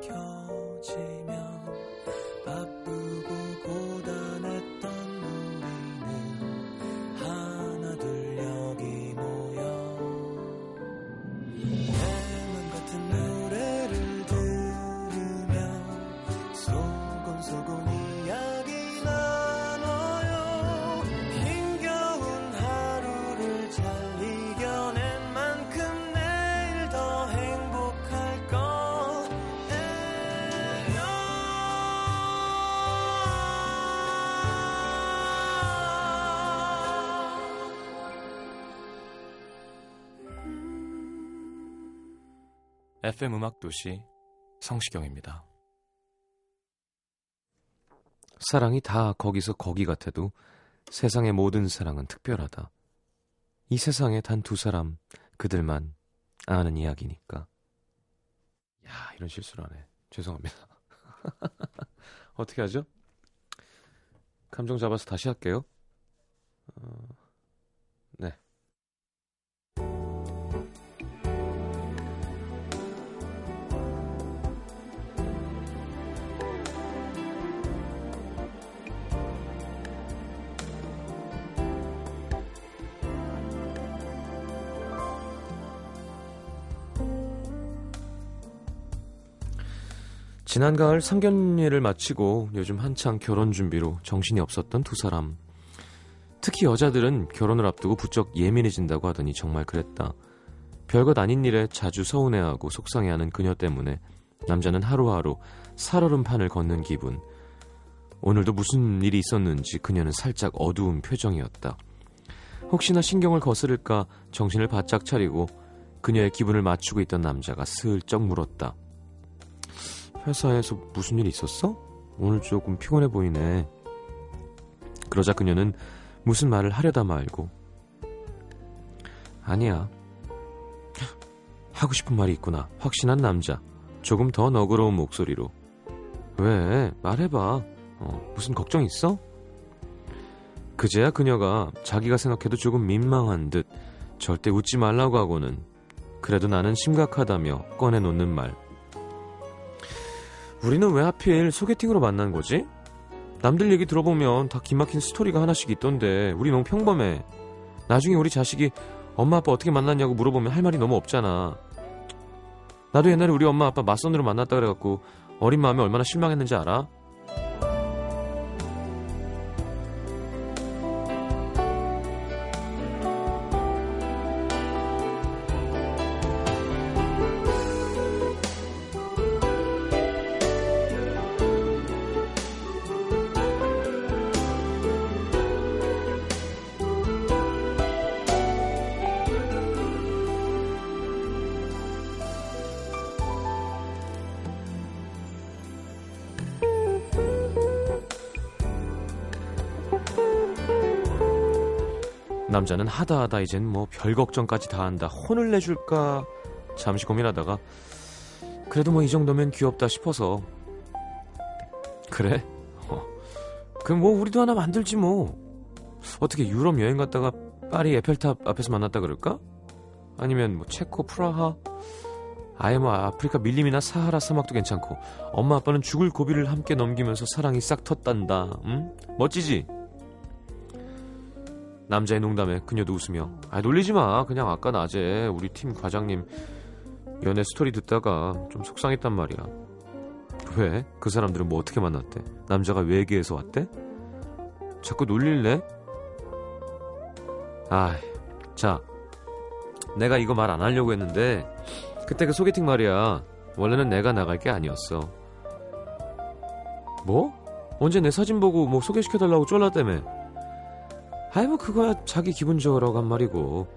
켜지면 바쁘고 고단했던 우리는 하나 둘 여기 모여 해만 같은 노래를 들으며 소곤소곤 이야기 나눠요. 힘겨운 하루를 잘 이겨낸 만큼 내일 더 행복할 거예요. FM 음악도시 성시경입니다. 사랑이 다 거기서 거기 같아도 세상의 모든 사랑은 특별하다. 이 세상에 단 두 사람, 그들만 아는 이야기니까. 야, 이런 실수를 하네. 죄송합니다. 어떻게 하죠? 감정 잡아서 다시 할게요. 네. 지난 가을 상견례를 마치고 요즘 한창 결혼 준비로 정신이 없었던 두 사람. 특히 여자들은 결혼을 앞두고 부쩍 예민해진다고 하더니 정말 그랬다. 별것 아닌 일에 자주 서운해하고 속상해하는 그녀 때문에 남자는 하루하루 살얼음판을 걷는 기분. 오늘도 무슨 일이 있었는지 그녀는 살짝 어두운 표정이었다. 혹시나 신경을 거스를까 정신을 바짝 차리고 그녀의 기분을 맞추고 있던 남자가 슬쩍 물었다. 회사에서 무슨 일이 있었어? 오늘 조금 피곤해 보이네. 그러자 그녀는 무슨 말을 하려다 말고 아니야, 하고 싶은 말이 있구나 확신한 남자, 조금 더 너그러운 목소리로 왜? 말해봐. 무슨 걱정 있어? 그제야 그녀가 자기가 생각해도 조금 민망한 듯 절대 웃지 말라고 하고는 그래도 나는 심각하다며 꺼내놓는 말. 우리는 왜 하필 소개팅으로 만난 거지? 남들 얘기 들어보면 다 기막힌 스토리가 하나씩 있던데 우리 너무 평범해. 나중에 우리 자식이 엄마 아빠 어떻게 만났냐고 물어보면 할 말이 너무 없잖아. 나도 옛날에 우리 엄마 아빠 맞선으로 만났다 그래갖고 어린 마음에 얼마나 실망했는지 알아? 남자는 하다하다 이젠 뭐 별 걱정까지 다 한다. 혼을 내줄까 잠시 고민하다가 그래도 뭐 이 정도면 귀엽다 싶어서 그래? 그럼 뭐 우리도 하나 만들지 뭐. 어떻게 유럽 여행 갔다가 파리 에펠탑 앞에서 만났다 그럴까? 아니면 뭐 체코 프라하? 아예 뭐 아프리카 밀림이나 사하라 사막도 괜찮고. 엄마 아빠는 죽을 고비를 함께 넘기면서 사랑이 싹 텄단다. 응? 멋지지? 남자의 농담에 그녀도 웃으며 아 놀리지 마. 그냥 아까 낮에 우리 팀 과장님 연애 스토리 듣다가 좀 속상했단 말이야. 왜? 그 사람들은 뭐 어떻게 만났대? 남자가 외계에서 왔대? 자꾸 놀릴래? 아, 자 내가 이거 말 안 하려고 했는데 그때 그 소개팅 말이야. 원래는 내가 나갈 게 아니었어. 뭐? 언제 내 사진 보고 뭐 소개시켜달라고 쫄랐다며. 아이 뭐 그거야 자기 기분 좋으라고 한 말이고.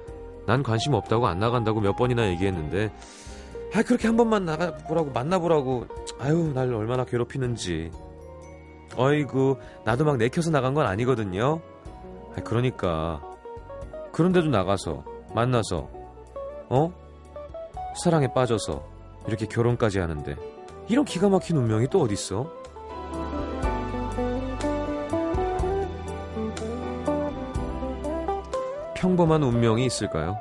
난 관심 없다고 안 나간다고 몇 번이나 얘기했는데 아 그렇게 한 번만 나가보라고 만나보라고. 아유 날 얼마나 괴롭히는지. 어이구 나도 막 내켜서 나간 건 아니거든요. 아 그러니까. 그런데도 나가서 만나서 사랑에 빠져서 이렇게 결혼까지 하는데 이런 기가 막힌 운명이 또 어딨어? 평범한 운명이 있을까요?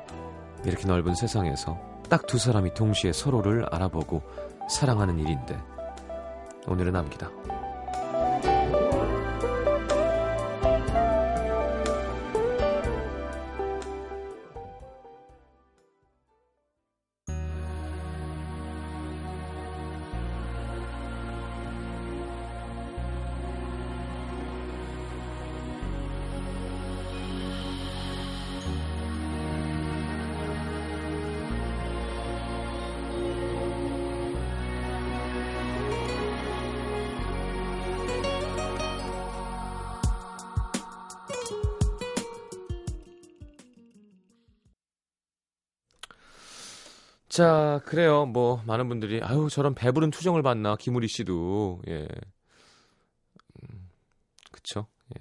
이렇게 넓은 세상에서 딱 두 사람이 동시에 서로를 알아보고 사랑하는 일인데 오늘은 암기다. 자, 그래요. 뭐 많은 분들이 아유 저런 배부른 투정을 받나 김우리 씨도 예, 그쵸? 예.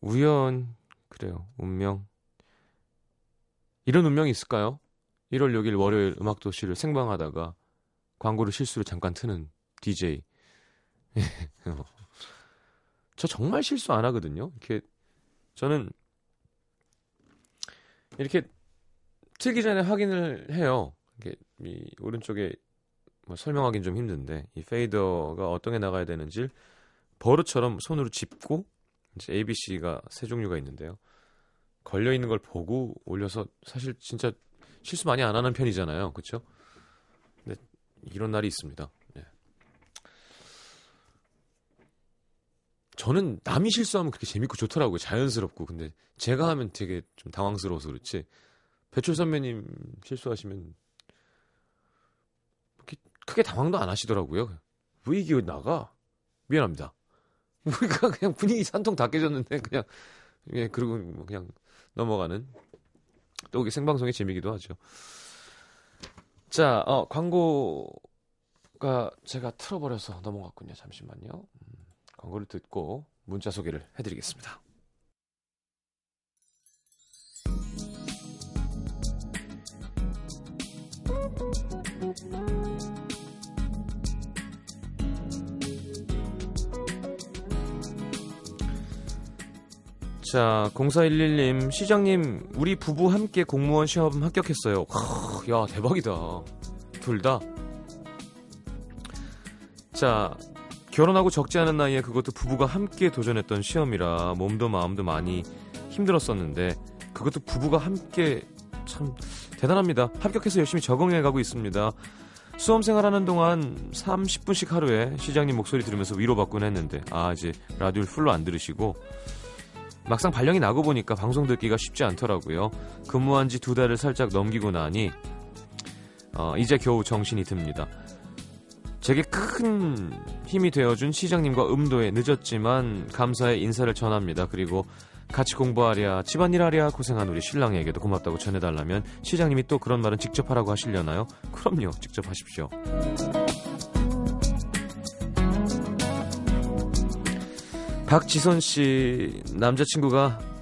우연 그래요. 운명 이런 운명이 있을까요? 1월 6일 월요일 음악도시를 생방하다가 광고를 실수로 잠깐 트는 DJ. 예. 저 정말 실수 안 하거든요. 이렇게 저는 이렇게 틀기 전에 확인을 해요. 이렇게 이 오른쪽에 뭐 설명하기는 좀 힘든데 이 페이더가 어떤 게 나가야 되는지 버릇처럼 손으로 짚고 이제 ABC가 세 종류가 있는데요. 걸려 있는 걸 보고 올려서 사실 진짜 실수 많이 안 하는 편이잖아요, 그렇죠? 근데 이런 날이 있습니다. 네. 저는 남이 실수하면 그렇게 재밌고 좋더라고요. 자연스럽고. 근데 제가 하면 되게 좀 당황스러워서 그렇지. 배철 선배님 실수하시면 그렇게 크게 당황도 안 하시더라고요. 왜 이게 나가? 미안합니다. 우리가 그냥 분위기 산통 다 깨졌는데 그냥 예 그리고 그냥 넘어가는 또 이게 생방송의 재미기도 하죠. 자, 광고가 제가 틀어버려서 넘어갔군요. 잠시만요. 광고를 듣고 문자 소개를 해드리겠습니다. 자, 0411님 시장님 우리 부부 함께 공무원 시험 합격했어요. 야 대박이다. 둘 다. 자. 결혼하고 적지 않은 나이에 그것도 부부가 함께 도전했던 시험이라 몸도 마음도 많이 힘들었었는데 그것도 부부가 함께 참 대단합니다. 합격해서 열심히 적응해가고 있습니다. 수험생활하는 동안 30분씩 하루에 시장님 목소리 들으면서 위로받곤 했는데 아 이제 라디오를 풀로 안 들으시고 막상 발령이 나고 보니까 방송 듣기가 쉽지 않더라고요. 근무한 지 2달을 살짝 넘기고 나니 이제 겨우 정신이 듭니다. 제게 큰 힘이 되어준 시장님과 음도에 늦었지만 감사의 인사를 전합니다. 그리고 같이 공부하랴 집안일하랴 고생한 우리 신랑에게도 고맙다고 전해달라면 시장님이 또 그런 말은 직접 하라고 하시려나요? 그럼요. 직접 하십시오. 박지선씨 남자친구가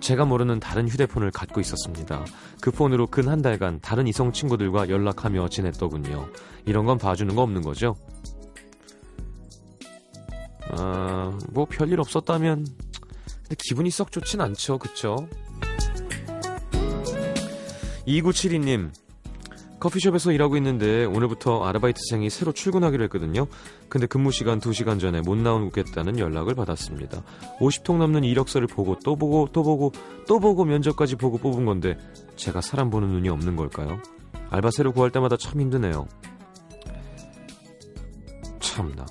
제가 모르는 다른 휴대폰을 갖고 있었습니다. 그 폰으로 근 한 달간 다른 이성 친구들과 연락하며 지냈더군요. 이런 건 봐주는 거 없는 거죠? 아, 뭐 별일 없었다면 근데 기분이 썩 좋진 않죠, 그쵸? 2972님 커피숍에서 일하고 있는데 오늘부터 아르바이트생이 새로 출근하기로 했거든요. 근데 근무시간 2시간 전에 못 나오겠다는 연락을 받았습니다. 50통 넘는 이력서를 보고 또 보고 또 보고 또 보고 면접까지 보고 뽑은 건데 제가 사람 보는 눈이 없는 걸까요? 알바 새로 구할 때마다 참 힘드네요. 참나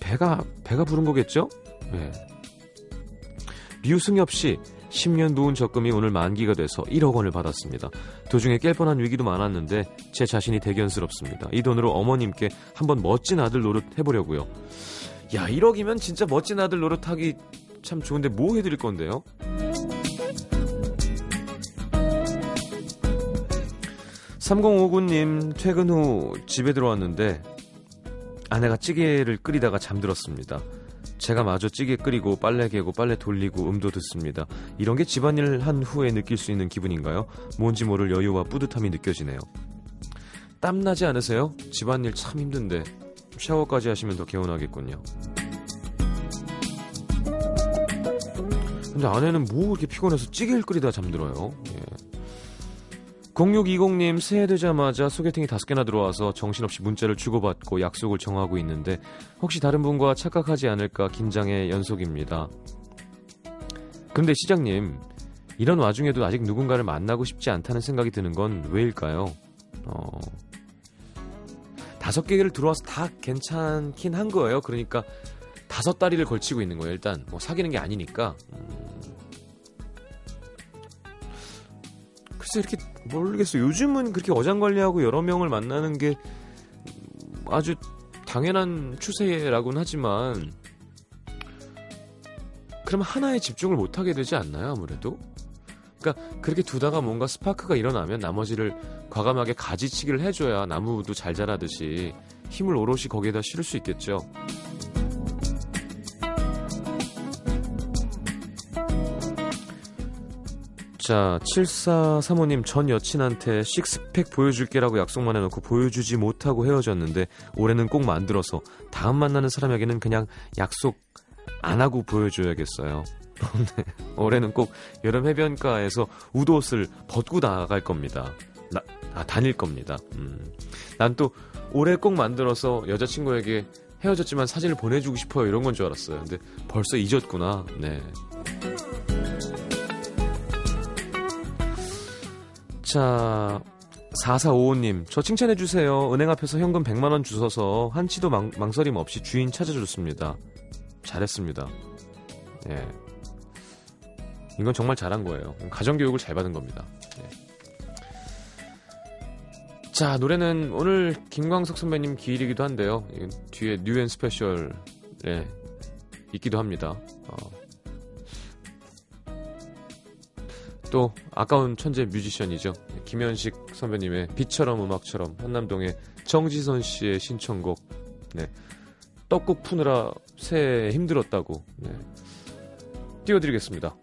배가 부른 거겠죠? 네. 류승엽 씨 10년 모은 적금이 오늘 만기가 돼서 1억 원을 받았습니다. 도중에 깰 뻔한 위기도 많았는데 제 자신이 대견스럽습니다. 이 돈으로 어머님께 한번 멋진 아들 노릇 해보려고요. 야 1억이면 진짜 멋진 아들 노릇 하기 참 좋은데 뭐 해드릴 건데요? (3059님) 퇴근 후 집에 들어왔는데 아내가 찌개를 끓이다가 잠들었습니다. 제가 마저 찌개 끓이고 빨래 개고 빨래 돌리고 음도 듣습니다. 이런 게 집안일 한 후에 느낄 수 있는 기분인가요? 뭔지 모를 여유와 뿌듯함이 느껴지네요. 땀나지 않으세요? 집안일 참 힘든데 샤워까지 하시면 더 개운하겠군요. 근데 아내는 뭐 이렇게 피곤해서 찌개를 끓이다 잠들어요. 예. 0620님 새해 되자마자 소개팅이 5개나 들어와서 정신없이 문자를 주고받고 약속을 정하고 있는데 혹시 다른 분과 착각하지 않을까 긴장의 연속입니다. 근데 시장님, 이런 와중에도 아직 누군가를 만나고 싶지 않다는 생각이 드는 건 왜일까요? 5개를 들어와서 다 괜찮긴 한 거예요. 그러니까 5다리를 걸치고 있는 거예요. 일단 뭐 사귀는 게 아니니까. 글쎄 이렇게 모르겠어요. 요즘은 그렇게 어장관리하고 여러 명을 만나는 게 아주 당연한 추세라고는 하지만 그럼 하나에 집중을 못하게 되지 않나요? 아무래도. 그러니까 그렇게 두다가 뭔가 스파크가 일어나면 나머지를 과감하게 가지치기를 해줘야 나무도 잘 자라듯이 힘을 오롯이 거기에다 실을 수 있겠죠. 자, 7435님, 전 여친한테 식스팩 보여줄게라고 약속만 해놓고 보여주지 못하고 헤어졌는데 올해는 꼭 만들어서 다음 만나는 사람에게는 그냥 약속 안 하고 보여줘야겠어요. 올해는 꼭 여름 해변가에서 우도옷을 벗고 나갈 겁니다. 다닐 겁니다. 난 또 올해 꼭 만들어서 여자친구에게 헤어졌지만 사진을 보내주고 싶어요 이런 건 줄 알았어요. 근데 벌써 잊었구나. 네. 자, 4455님, 저 칭찬해주세요. 은행 앞에서 현금 100만원 주워서 한치도 망설임 없이 주인 찾아줬습니다. 잘했습니다. 예. 이건 정말 잘한 거예요. 가정교육을 잘 받은 겁니다. 예. 자, 노래는 오늘 김광석 선배님 기일이기도 한데요. 뒤에 뉴 앤 스페셜에 있기도 합니다. 또 아까운 천재 뮤지션이죠. 김현식 선배님의 빛처럼 음악처럼, 한남동의 정지선 씨의 신청곡. 네. 떡국 푸느라 새해 힘들었다고. 네. 띄워드리겠습니다.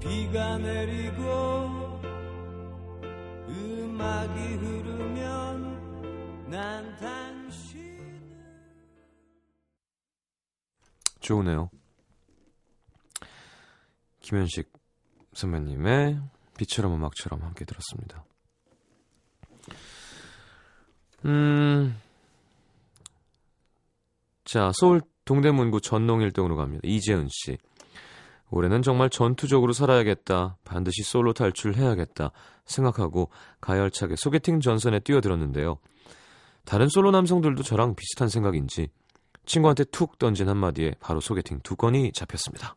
비가 내리고 음악이 흐르면 난 당신을 좋으네요. 김현식 선배님의 빛처럼 음악처럼 함께 들었습니다. 자, 서울 동대문구 전농 1동으로 갑니다. 이재은 씨. 올해는 정말 전투적으로 살아야겠다, 반드시 솔로 탈출해야겠다 생각하고 가열차게 소개팅 전선에 뛰어들었는데요. 다른 솔로 남성들도 저랑 비슷한 생각인지 친구한테 툭 던진 한마디에 바로 소개팅 2건이 잡혔습니다.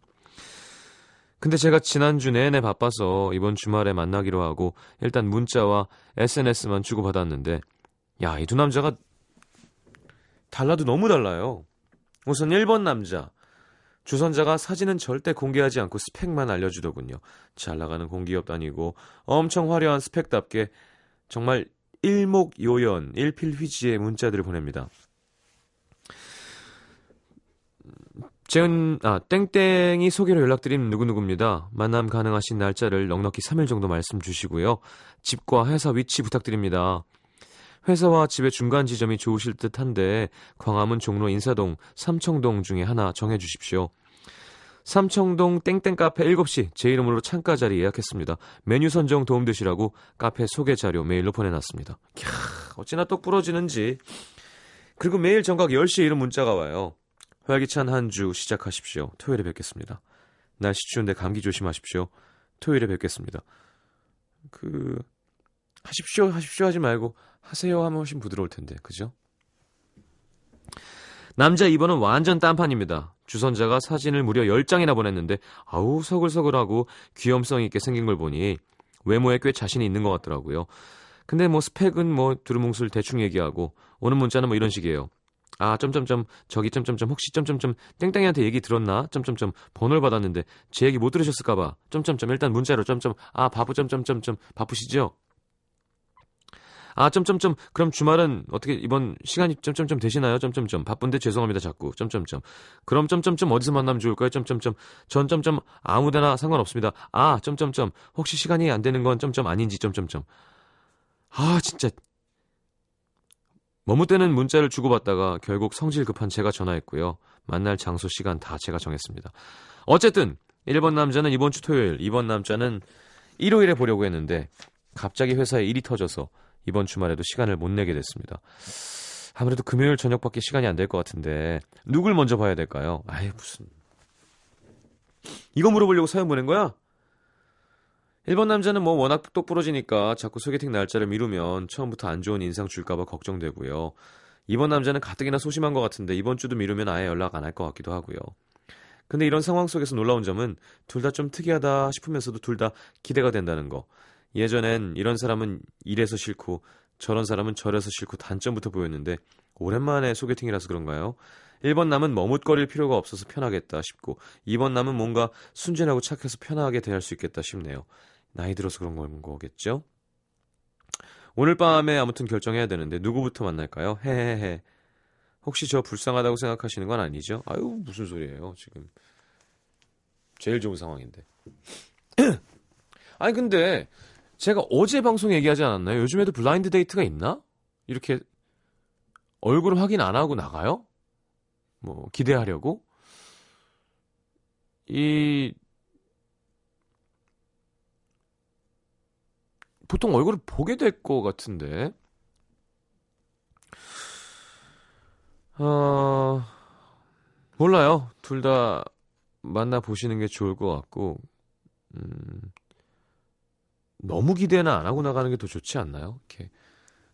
근데 제가 지난주 내내 바빠서 이번 주말에 만나기로 하고 일단 문자와 SNS만 주고받았는데, 야, 이 두 남자가 달라도 너무 달라요. 우선 1번 남자. 주선자가 사진은 절대 공개하지 않고 스펙만 알려주더군요. 잘나가는 공기업 다니고 엄청 화려한 스펙답게 정말 일목요연, 일필휘지의 문자들을 보냅니다. 땡땡이 소개로 연락드린 누구누구입니다. 만남 가능하신 날짜를 넉넉히 3일 정도 말씀 주시고요. 집과 회사 위치 부탁드립니다. 회사와 집의 중간 지점이 좋으실 듯한데 광화문 종로 인사동, 삼청동 중에 하나 정해주십시오. 삼청동 땡땡 카페 7시 제 이름으로 창가 자리 예약했습니다. 메뉴 선정 도움되시라고 카페 소개 자료 메일로 보내놨습니다. 이야, 어찌나 똑 부러지는지. 그리고 매일 정각 10시에 이런 문자가 와요. 활기찬 한 주 시작하십시오. 토요일에 뵙겠습니다. 날씨 추운데 감기 조심하십시오. 토요일에 뵙겠습니다. 하십시오 하지 말고 하세요 하면 훨씬 부드러울 텐데, 그죠? 남자 2번은 완전 딴판입니다. 주선자가 사진을 무려 10장이나 보냈는데 아우 서글서글하고 귀염성 있게 생긴 걸 보니 외모에 꽤 자신이 있는 것 같더라고요. 근데 뭐 스펙은 뭐 두루뭉술 대충 얘기하고 오는 문자는 뭐 이런 식이에요. 아 점점점 저기 점점점 혹시 점점점 땡땡이한테 얘기 들었나 점점점 번호를 받았는데 제 얘기 못 들으셨을까봐 점점점 일단 문자로 점점 아 바보 점점점점 바쁘시죠? 아 점점점 그럼 주말은 어떻게 이번 시간이 점점점 되시나요? 점점점 바쁜데 죄송합니다 자꾸 점점점 그럼 점점점 어디서 만나면 좋을까요? 점점점 전 점점 아무데나 상관없습니다. 아 점점점 혹시 시간이 안 되는 건 점점 아닌지 점점점 아 진짜. 머뭇대는 문자를 주고받다가 결국 성질 급한 제가 전화했고요. 만날 장소 시간 다 제가 정했습니다. 어쨌든 1번 남자는 이번 주 토요일, 2번 남자는 일요일에 보려고 했는데 갑자기 회사에 일이 터져서 이번 주말에도 시간을 못 내게 됐습니다. 아무래도 금요일 저녁밖에 시간이 안 될 것 같은데 누굴 먼저 봐야 될까요? 아이 무슨 이거 물어보려고 사연 보낸 거야? 1번 남자는 뭐 워낙 똑부러지니까 자꾸 소개팅 날짜를 미루면 처음부터 안 좋은 인상 줄까봐 걱정되고요. 2번 남자는 가뜩이나 소심한 것 같은데 이번 주도 미루면 아예 연락 안 할 것 같기도 하고요. 근데 이런 상황 속에서 놀라운 점은 둘 다 좀 특이하다 싶으면서도 둘 다 기대가 된다는 거. 예전엔 이런 사람은 이래서 싫고 저런 사람은 저래서 싫고 단점부터 보였는데 오랜만에 소개팅이라서 그런가요? 1번 남은 머뭇거릴 필요가 없어서 편하겠다 싶고 2번 남은 뭔가 순진하고 착해서 편하게 대할 수 있겠다 싶네요. 나이 들어서 그런 건 거겠죠? 오늘 밤에 아무튼 결정해야 되는데 누구부터 만날까요? 헤헤헤. 혹시 저 불쌍하다고 생각하시는 건 아니죠? 아유 무슨 소리예요 지금. 제일 좋은 상황인데. 아니 근데 제가 어제 방송 얘기하지 않았나요? 요즘에도 블라인드 데이트가 있나? 이렇게 얼굴 확인 안 하고 나가요? 뭐 기대하려고? 보통 얼굴을 보게 될 것 같은데 몰라요. 둘 다 만나보시는 게 좋을 것 같고 너무 기대는 안 하고 나가는 게 더 좋지 않나요? 이렇게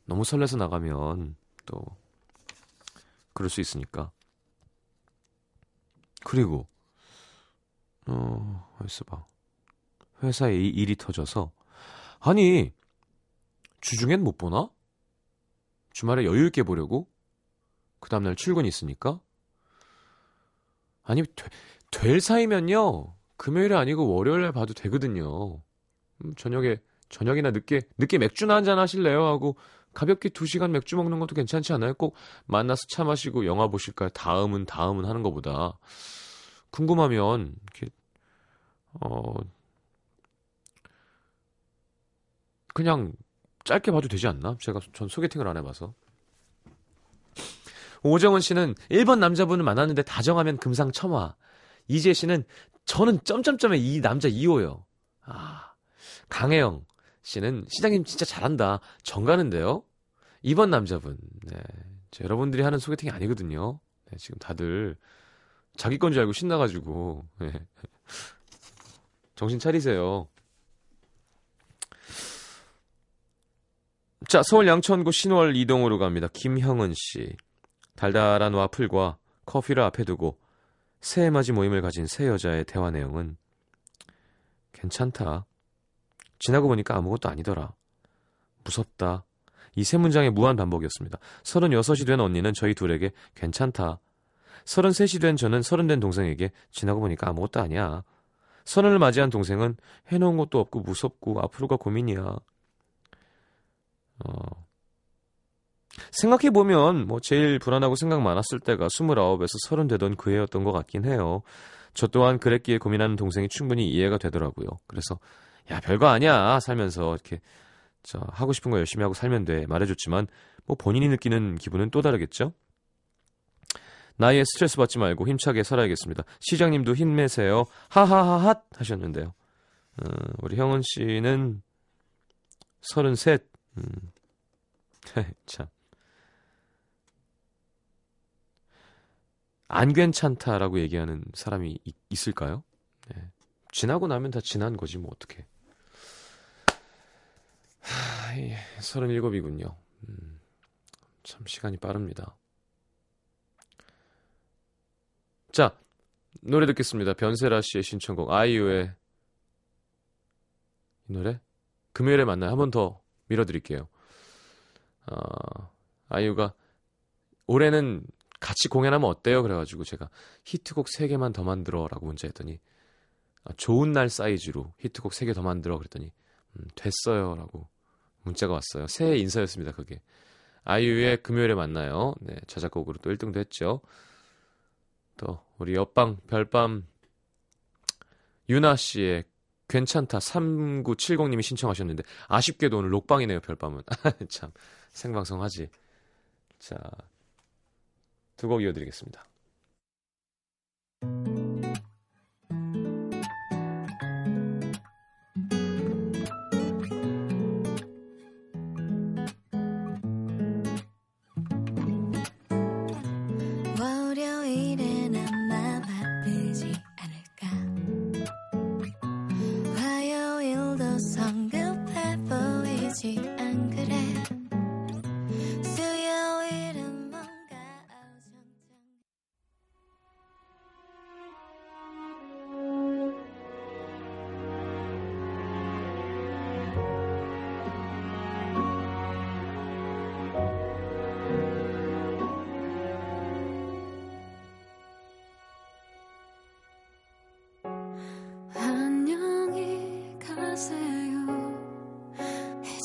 너무 설레서 나가면 또 그럴 수 있으니까. 그리고 있어봐. 회사에 일이 터져서 아니, 주중엔 못 보나? 주말에 여유 있게 보려고? 그 다음날 출근이 있으니까? 아니, 될 사이면요. 금요일이 아니고 월요일에 봐도 되거든요. 저녁이나 늦게 맥주나 한잔 하실래요? 하고 가볍게 2시간 맥주 먹는 것도 괜찮지 않아요? 꼭 만나서 차 마시고 영화 보실까요? 다음은 하는 것보다. 궁금하면 이렇게 그냥 짧게 봐도 되지 않나? 전 소개팅을 안 해봐서. 오정은 씨는 1번 남자분을 만났는데 다정하면 금상첨화. 이재 씨는 저는 점점점에 이 남자 2호요. 아, 강혜영 씨는 시장님 진짜 잘한다. 정가는데요. 2번 남자분. 네, 여러분들이 하는 소개팅이 아니거든요. 네, 지금 다들 자기 건 줄 알고 신나가지고. 네. 정신 차리세요. 자, 서울 양천구 신월 2동으로 갑니다. 김형은 씨. 달달한 와플과 커피를 앞에 두고 새해 맞이 모임을 가진 세 여자의 대화 내용은 괜찮다. 지나고 보니까 아무것도 아니더라. 무섭다. 이 세 문장의 무한 반복이었습니다. 36이 된 언니는 저희 둘에게 괜찮다. 33이 된 저는 30 된 동생에게 지나고 보니까 아무것도 아니야. 30을 맞이한 동생은 해놓은 것도 없고 무섭고 앞으로가 고민이야. 생각해보면 뭐 제일 불안하고 생각 많았을 때가 29에서 30 되던 그 해였던 것 같긴 해요. 저 또한 그랬기에 고민하는 동생이 충분히 이해가 되더라고요. 그래서 야 별거 아니야 살면서 이렇게 하고 싶은 거 열심히 하고 살면 돼 말해줬지만 뭐 본인이 느끼는 기분은 또 다르겠죠? 나이에 스트레스 받지 말고 힘차게 살아야겠습니다. 시장님도 힘내세요. 하하하핫 하셨는데요. 우리 형은 씨는 33 참. 안 괜찮다라고 얘기하는 사람이 있을까요? 네. 지나고 나면 다 지난 거지 뭐 어떡해. 37이군요. 참 시간이 빠릅니다. 자, 노래 듣겠습니다. 변세라 씨의 신청곡 아이유의 이 노래 금요일에 만나요. 한 번 더 밀어드릴게요. 아이유가 올해는 같이 공연하면 어때요? 그래가지고 제가 히트곡 3개만 더 만들어 라고 문자 했더니, 좋은 날 사이즈로 히트곡 3개 더 만들어 그랬더니 됐어요 라고 문자가 왔어요. 새해 인사였습니다. 그게 아이유의 금요일에 만나요. 네, 자작곡으로 또 1등도 했죠. 또 우리 옆방 별밤 유나씨의 괜찮다 3970님이 신청하셨는데 아쉽게도 오늘 녹방이네요. 별밤은 참 생방송하지. 자, 두 곡 이어드리겠습니다.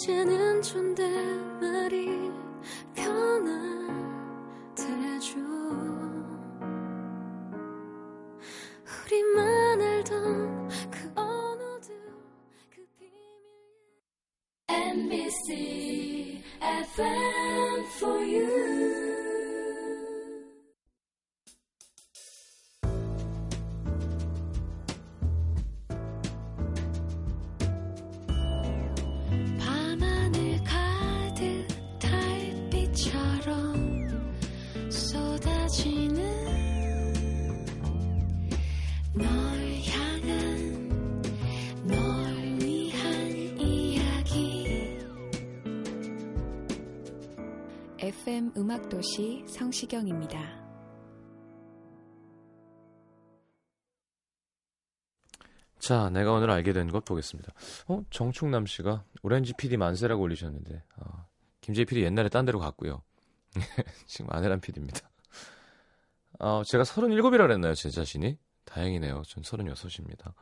이제는 존댓말이 변화되죠. 우리만 알던 그 언어들 그 비밀. MBC FM for you. FM 음악도시 성시경입니다. 자, 내가 오늘 알게 된 것 보겠습니다. 정충남 씨가 오렌지 PD 만세라고 올리셨는데, 김제이 PD 옛날에 딴 데로 갔고요. 지금 안혜란 PD입니다. 제가 37이라 그랬나요? 제 자신이? 다행이네요. 전 36입니다.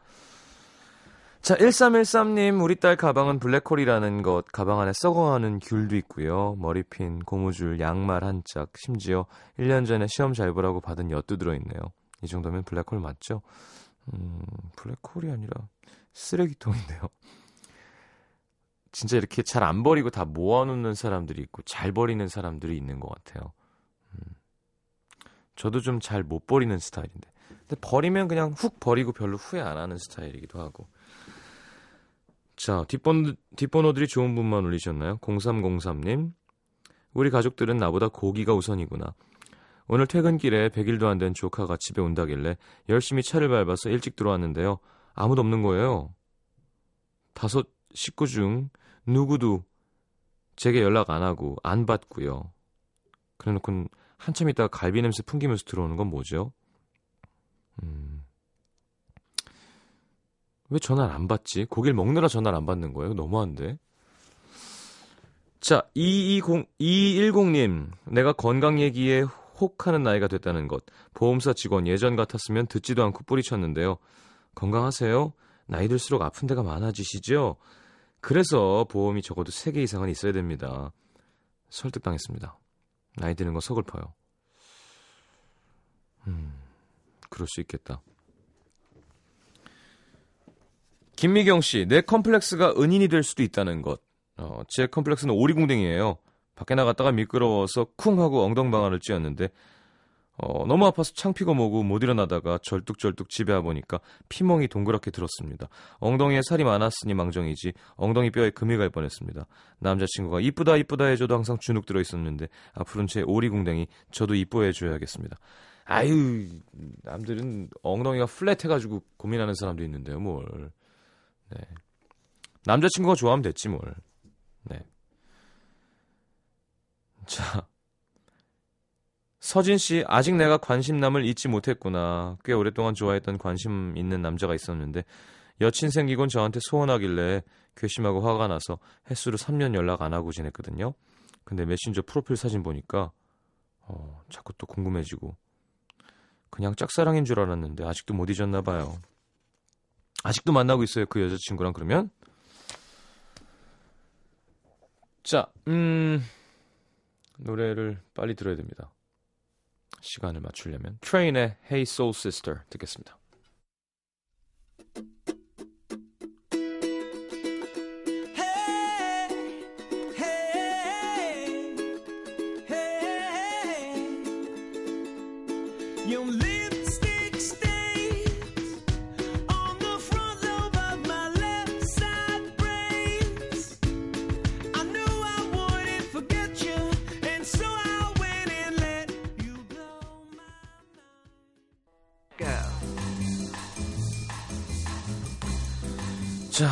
자, 1313님, 우리 딸 가방은 블랙홀이라는 것, 가방 안에 썩어가는 귤도 있고요. 머리핀, 고무줄, 양말 한 짝, 심지어 1년 전에 시험 잘 보라고 받은 엿도 들어있네요. 이 정도면 블랙홀 맞죠? 블랙홀이 아니라 쓰레기통인데요. 진짜 이렇게 잘 안 버리고 다 모아놓는 사람들이 있고 잘 버리는 사람들이 있는 것 같아요. 저도 좀 잘 못 버리는 스타일인데, 근데 버리면 그냥 훅 버리고 별로 후회 안 하는 스타일이기도 하고. 자, 뒷번호들이 좋은 분만 올리셨나요? 0303님, 우리 가족들은 나보다 고기가 우선이구나. 오늘 퇴근길에 100일도 안 된 조카가 집에 온다길래 열심히 차를 밟아서 일찍 들어왔는데요, 아무도 없는 거예요. 5 식구 중 누구도 제게 연락 안 하고 안 받고요. 그래놓고는 한참 있다가 갈비 냄새 풍기면서 들어오는 건 뭐죠? 왜 전화를 안 받지? 고기를 먹느라 전화를 안 받는 거예요? 너무한데. 자, 210님, 내가 건강 얘기에 혹하는 나이가 됐다는 것. 보험사 직원, 예전 같았으면 듣지도 않고 뿌리쳤는데요. 건강하세요? 나이 들수록 아픈 데가 많아지시죠? 그래서 보험이 적어도 3개 이상은 있어야 됩니다. 설득당했습니다. 나이 드는 거 서글퍼요. 그럴 수 있겠다. 김미경 씨, 내 컴플렉스가 은인이 될 수도 있다는 것. 제 컴플렉스는 오리궁뎅이에요. 밖에 나갔다가 미끄러워서 쿵 하고 엉덩방아를 찧었는데 너무 아파서 창피고 뭐고 못 일어나다가 절뚝절뚝 집에 와보니까 피멍이 동그랗게 들었습니다. 엉덩이에 살이 많았으니 망정이지 엉덩이 뼈에 금이 갈 뻔했습니다. 남자친구가 이쁘다 이쁘다 해줘도 항상 주눅 들어있었는데 앞으로는 제 오리궁뎅이 저도 이뻐해줘야겠습니다. 아유, 남들은 엉덩이가 플랫해가지고 고민하는 사람도 있는데요, 뭘. 네. 남자친구가 좋아하면 됐지 뭘. 네. 자, 서진 씨, 아직 내가 관심남을 잊지 못했구나. 꽤 오랫동안 좋아했던 관심 있는 남자가 있었는데 여친 생기곤 저한테 소원하길래 괘씸하고 화가 나서 햇수로 3년 연락 안 하고 지냈거든요. 근데 메신저 프로필 사진 보니까 자꾸 또 궁금해지고 그냥 짝사랑인 줄 알았는데 아직도 못 잊었나 봐요. 아직도 만나고 있어요, 그 여자친구랑 그러면? 자, 노래를 빨리 들어야 됩니다. 시간을 맞추려면 트레인의 Hey Soul Sister 듣겠습니다. 자,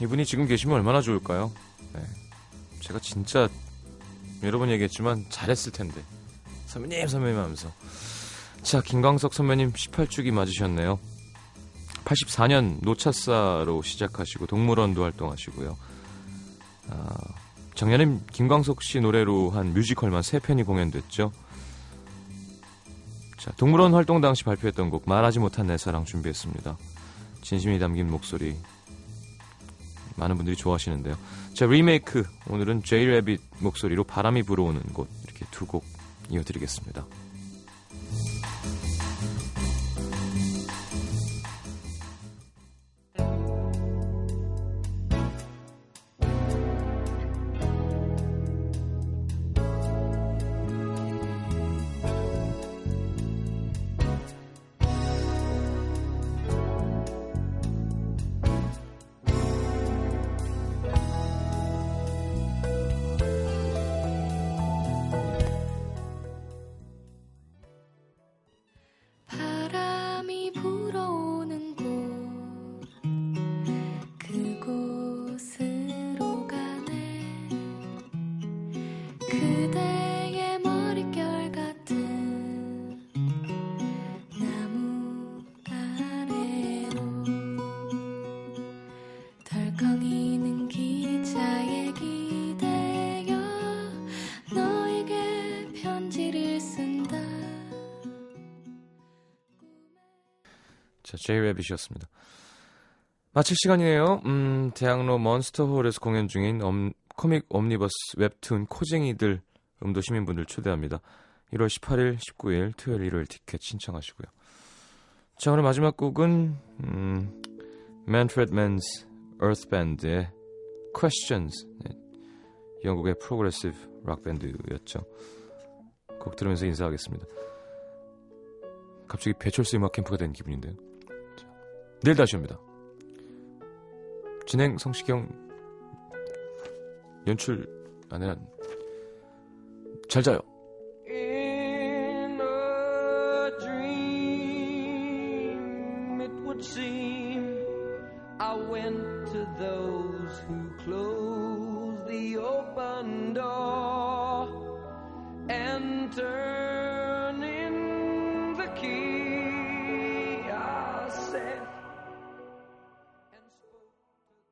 이분이 지금 계시면 얼마나 좋을까요? 네. 제가 진짜 여러 번 얘기했지만 잘했을 텐데 선배님 선배님 하면서. 자, 김광석 선배님 18주기 맞으셨네요. 84년 노차사로 시작하시고 동물원도 활동하시고요. 작년에 김광석 씨 노래로 한 뮤지컬만 3편이 공연됐죠. 자, 동물원 활동 당시 발표했던 곡 말하지 못한 내 사랑 준비했습니다. 진심이 담긴 목소리 많은 분들이 좋아하시는데요. 자, 리메이크 오늘은 제이 래빗 목소리로 바람이 불어오는 곳 이렇게 두 곡 이어드리겠습니다. 제이 래빗이었습니다. 마칠 시간이에요. 대학로 몬스터홀에서 공연 중인 코믹 옴니버스 웹툰 코쟁이들 음도 시민분들 초대합니다. 1월 18일, 19일, 토요일, 일요일 티켓 신청하시고요. 자, 오늘 마지막 곡은 맨프레드 맨즈 어스 밴드의 Questions. 네. 영국의 프로그레시브 락 밴드였죠. 곡 들으면서 인사하겠습니다. 갑자기 배철수 음악 캠프가 된 기분인데요. 내일 다시 옵니다. 진행 성시경, 연출 안혜란. 잘 자요. In a dream it would seem I went to those who close the open door.